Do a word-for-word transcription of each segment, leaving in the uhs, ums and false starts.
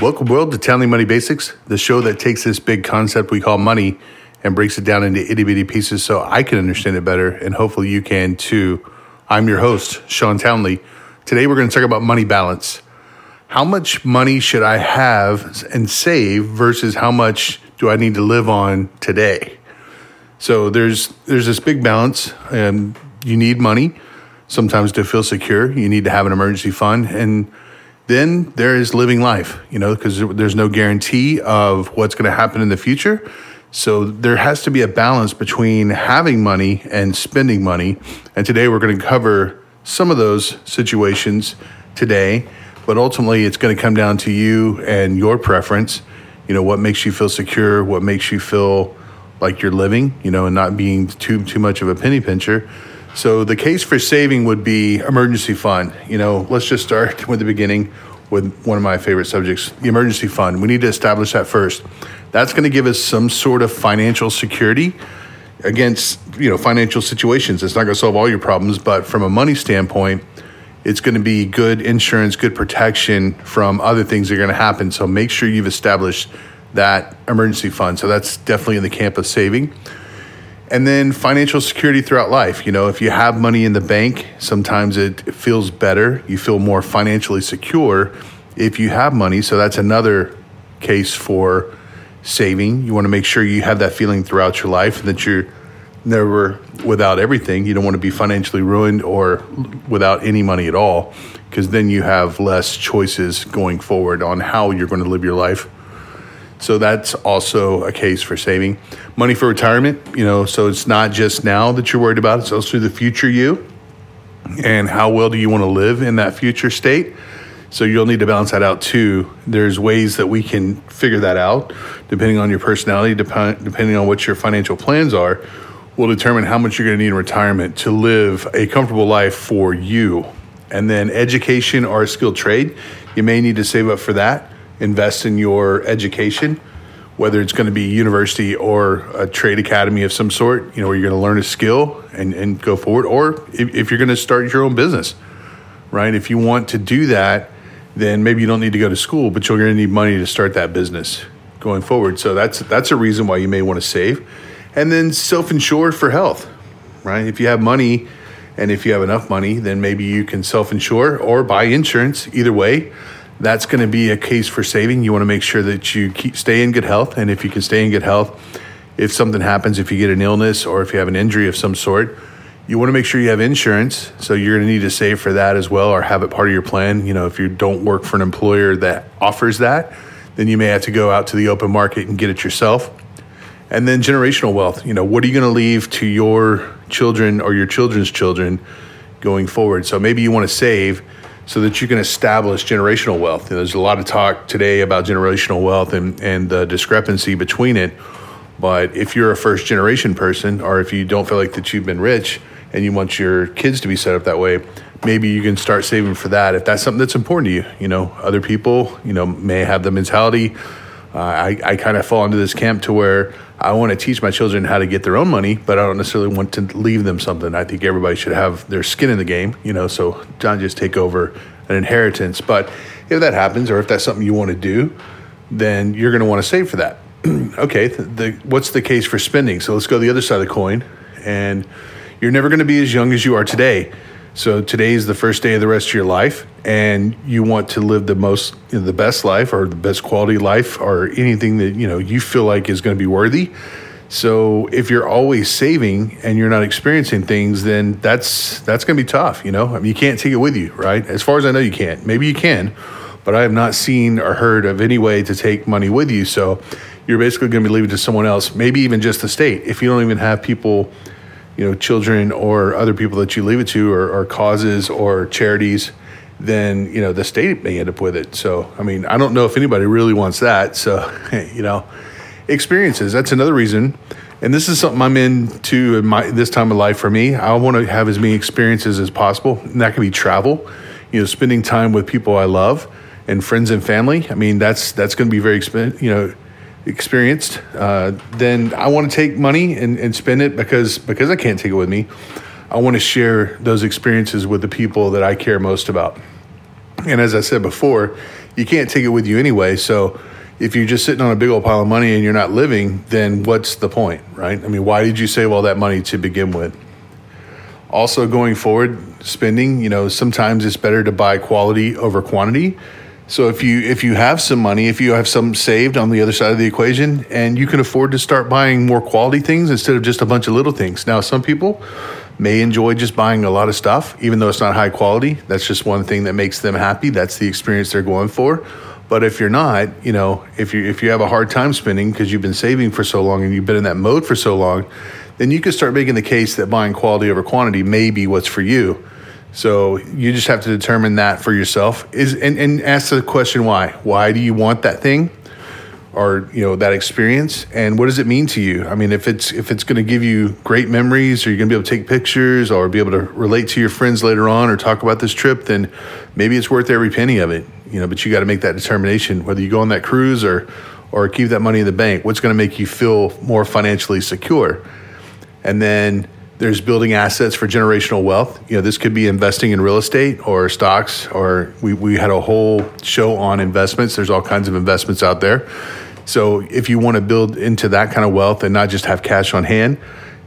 Welcome, world, to Townley Money Basics, the show that takes this big concept we call money and breaks it down into itty-bitty pieces so I can understand it better, and hopefully you can too. I'm your host, Sean Townley. Today we're going to talk about money balance. How much money should I have and save versus how much do I need to live on today? So there's there's this big balance, and you need money sometimes to feel secure. You need to have an emergency fund, and then there is living life, you know, because there's no guarantee of what's going to happen in the future. So there has to be a balance between having money and spending money. And today we're going to cover some of those situations today, but ultimately it's going to come down to you and your preference. You know, what makes you feel secure, what makes you feel like you're living, you know, and not being too too much of a penny pincher. So the case for saving would be emergency fund. You know, let's just start with the beginning with one of my favorite subjects, the emergency fund. We need to establish that first. That's going to give us some sort of financial security against, you know, financial situations. It's not going to solve all your problems, but from a money standpoint, it's going to be good insurance, good protection from other things that are going to happen. So make sure you've established that emergency fund. So that's definitely in the camp of saving. And then financial security throughout life. You know, if you have money in the bank, sometimes it feels better. You feel more financially secure if you have money. So that's another case for saving. You want to make sure you have that feeling throughout your life and that you're never without everything. You don't want to be financially ruined or without any money at all, because then you have less choices going forward on how you're going to live your life. So that's also a case for saving. Money for retirement, you know, so it's not just now that you're worried about, it's also the future you, and how well do you want to live in that future state? So you'll need to balance that out too. There's ways that we can figure that out, depending on your personality, dep- depending on what your financial plans are, will determine how much you're going to need in retirement to live a comfortable life for you. And then education or a skilled trade, you may need to save up for that. Invest in your education, whether it's going to be university or a trade academy of some sort, you know, where you're going to learn a skill and, and go forward. Or if, if you're going to start your own business, right? If you want to do that, then maybe you don't need to go to school, but you're going to need money to start that business going forward. So that's that's a reason why you may want to save. And then self-insure for health, right? If you have money and if you have enough money, then maybe you can self-insure or buy insurance. Either way, that's going to be a case for saving. You want to make sure that you keep, stay in good health. And if you can stay in good health, if something happens, if you get an illness or if you have an injury of some sort, you want to make sure you have insurance. So you're going to need to save for that as well, or have it part of your plan. You know, if you don't work for an employer that offers that, then you may have to go out to the open market and get it yourself. And then generational wealth. You know, what are you going to leave to your children or your children's children going forward? So maybe you want to save so that you can establish generational wealth. You know, there's a lot of talk today about generational wealth and, and the discrepancy between it. But if you're a first generation person, or if you don't feel like that you've been rich and you want your kids to be set up that way, maybe you can start saving for that if that's something that's important to you. You know, other people, you know, may have the mentality. Uh, I, I kind of fall into this camp to where I want to teach my children how to get their own money, but I don't necessarily want to leave them something. I think everybody should have their skin in the game, you know, so don't just take over an inheritance. But if that happens, or if that's something you want to do, then you're going to want to save for that. Okay, the, the, what's the case for spending? So let's go to the other side of the coin. And you're never going to be as young as you are today. So today is the first day of the rest of your life, and you want to live the most, you know, the best life, or the best quality life, or anything that, you know, you feel like is going to be worthy. So if you're always saving and you're not experiencing things, then that's that's going to be tough. You know, I mean, you can't take it with you, right? As far as I know, you can't. Maybe you can, but I have not seen or heard of any way to take money with you. So you're basically going to be leaving it to someone else, maybe even just the state, if you don't even have people, you know, children or other people that you leave it to, or, or causes or charities, then, you know, the state may end up with it. So, I mean, I don't know if anybody really wants that. So, you know, experiences, that's another reason. And this is something I'm into in my, this time of life for me. I want to have as many experiences as possible. And that can be travel, you know, spending time with people I love and friends and family. I mean, that's, that's going to be very expensive, you know, experienced, uh, then I want to take money and, and spend it because because I can't take it with me. I want to share those experiences with the people that I care most about. And as I said before, you can't take it with you anyway. So if you're just sitting on a big old pile of money and you're not living, then what's the point, right? I mean, why did you save all that money to begin with? Also, going forward, spending, you know, sometimes it's better to buy quality over quantity. So if you if you have some money, if you have some saved on the other side of the equation, and you can afford to start buying more quality things instead of just a bunch of little things. Now, some people may enjoy just buying a lot of stuff, even though it's not high quality. That's just one thing that makes them happy. That's the experience they're going for. But if you're not, you know, if you if you have a hard time spending because you've been saving for so long and you've been in that mode for so long, then you can start making the case that buying quality over quantity may be what's for you. So you just have to determine that for yourself, is and, and ask the question why. Why do you want that thing, or you know that experience, and what does it mean to you? I mean, if it's if it's going to give you great memories, or you're going to be able to take pictures, or be able to relate to your friends later on, or talk about this trip, then maybe it's worth every penny of it. You know, but you got to make that determination whether you go on that cruise or or keep that money in the bank. What's going to make you feel more financially secure? And then there's building assets for generational wealth. You know, this could be investing in real estate or stocks, or we, we had a whole show on investments. There's all kinds of investments out there. So if you want to build into that kind of wealth and not just have cash on hand,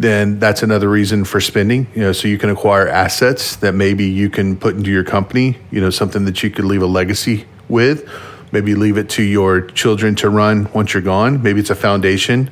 then that's another reason for spending. You know, so you can acquire assets that maybe you can put into your company, you know, something that you could leave a legacy with, maybe leave it to your children to run once you're gone. Maybe it's a foundation.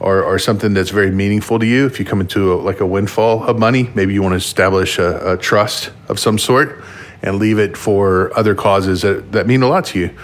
Or, or something that's very meaningful to you. If you come into a, like a windfall of money, maybe you want to establish a, a trust of some sort and leave it for other causes that, that mean a lot to you.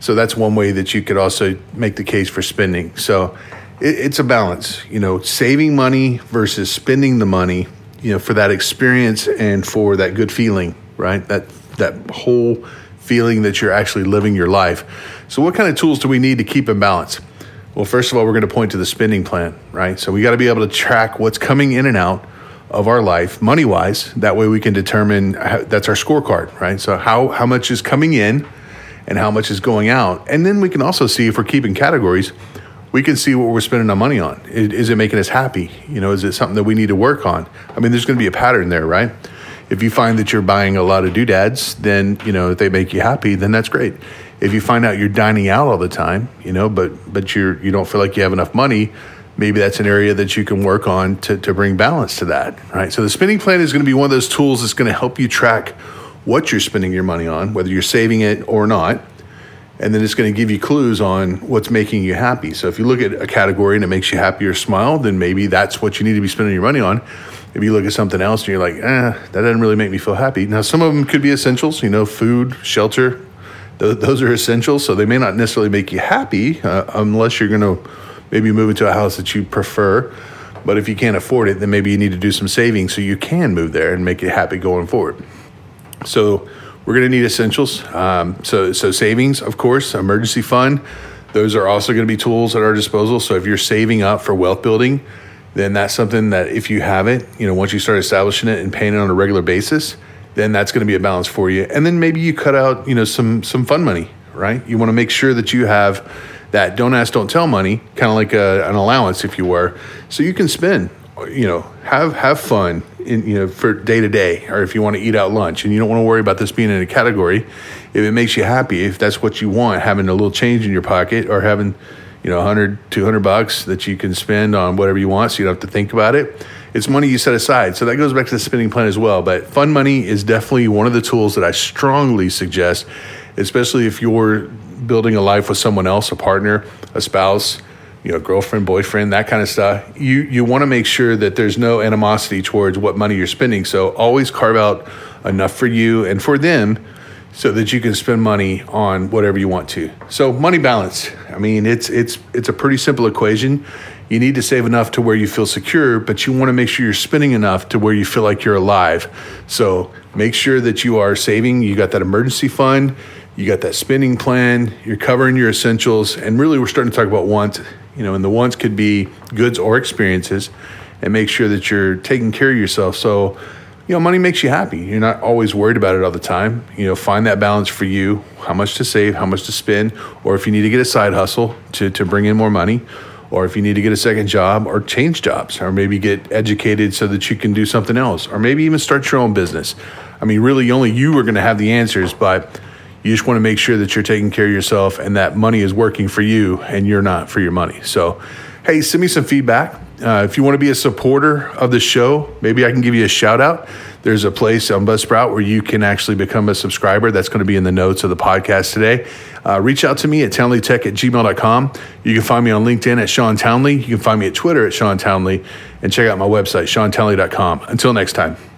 So that's one way that you could also make the case for spending. So it, it's a balance, you know, saving money versus spending the money, you know, for that experience and for that good feeling, right? That that whole feeling that you're actually living your life. So what kind of tools do we need to keep in balance? Well, first of all, we're going to point to the spending plan, right? So we got to be able to track what's coming in and out of our life, money-wise. That way we can determine, how, that's our scorecard, right? So how, how much is coming in and how much is going out. And then we can also see, if we're keeping categories, we can see what we're spending our money on. Is, is it making us happy? You know, is it something that we need to work on? I mean, there's going to be a pattern there, right? If you find that you're buying a lot of doodads, then, you know, if they make you happy, then that's great. If you find out you're dining out all the time, you know, but but you're, you don't feel like you have enough money, maybe that's an area that you can work on to, to bring balance to that, right? So the spending plan is going to be one of those tools that's going to help you track what you're spending your money on, whether you're saving it or not. And then it's going to give you clues on what's making you happy. So if you look at a category and it makes you happy or smile, then maybe that's what you need to be spending your money on. If you look at something else and you're like, eh, that doesn't really make me feel happy. Now, some of them could be essentials, you know, food, shelter. Those are essentials, so they may not necessarily make you happy uh, unless you're going to maybe move into a house that you prefer. But if you can't afford it, then maybe you need to do some savings so you can move there and make it happy going forward. So we're going to need essentials. Um, so, so savings, of course, emergency fund. Those are also going to be tools at our disposal. So if you're saving up for wealth building, then that's something that if you have it, you know, once you start establishing it and paying it on a regular basis, then that's going to be a balance for you. And then maybe you cut out, you know, some some fun money, right? You want to make sure that you have that don't ask, don't tell money, kind of like a, an allowance, if you were, so you can spend, you know, have have fun, in, you know, for day to day, or if you want to eat out lunch, and you don't want to worry about this being in a category. If it makes you happy, if that's what you want, having a little change in your pocket, or having, you know, one hundred, two hundred bucks that you can spend on whatever you want, so you don't have to think about it. It's money you set aside. So that goes back to the spending plan as well. But fun money is definitely one of the tools that I strongly suggest, especially if you're building a life with someone else, a partner, a spouse, you know, girlfriend, boyfriend, that kind of stuff. You you want to make sure that there's no animosity towards what money you're spending. So always carve out enough for you and for them so that you can spend money on whatever you want to. So money balance. I mean, it's it's it's a pretty simple equation. You need to save enough to where you feel secure, but you want to make sure you're spending enough to where you feel like you're alive. So make sure that you are saving. You got that emergency fund. You got that spending plan. You're covering your essentials. And really, we're starting to talk about wants, you know, and the wants could be goods or experiences, and make sure that you're taking care of yourself. So, you know, money makes you happy. You're not always worried about it all the time. You know, find that balance for you, how much to save, how much to spend, or if you need to get a side hustle to, to bring in more money, or if you need to get a second job or change jobs, or maybe get educated so that you can do something else, or maybe even start your own business. I mean, really, only you are going to have the answers, but You just want to make sure that you're taking care of yourself and that money is working for you and you're not for your money. So, hey, send me some feedback. Uh, if you want to be a supporter of the show, maybe I can give you a shout out. There's a place on Buzzsprout where you can actually become a subscriber. That's going to be in the notes of the podcast today. Uh, reach out to me at Townley Tech at gmail dot com. You can find me on LinkedIn at Sean Townley. You can find me at Twitter at Sean Townley. And check out my website, Sean Townley dot com. Until next time.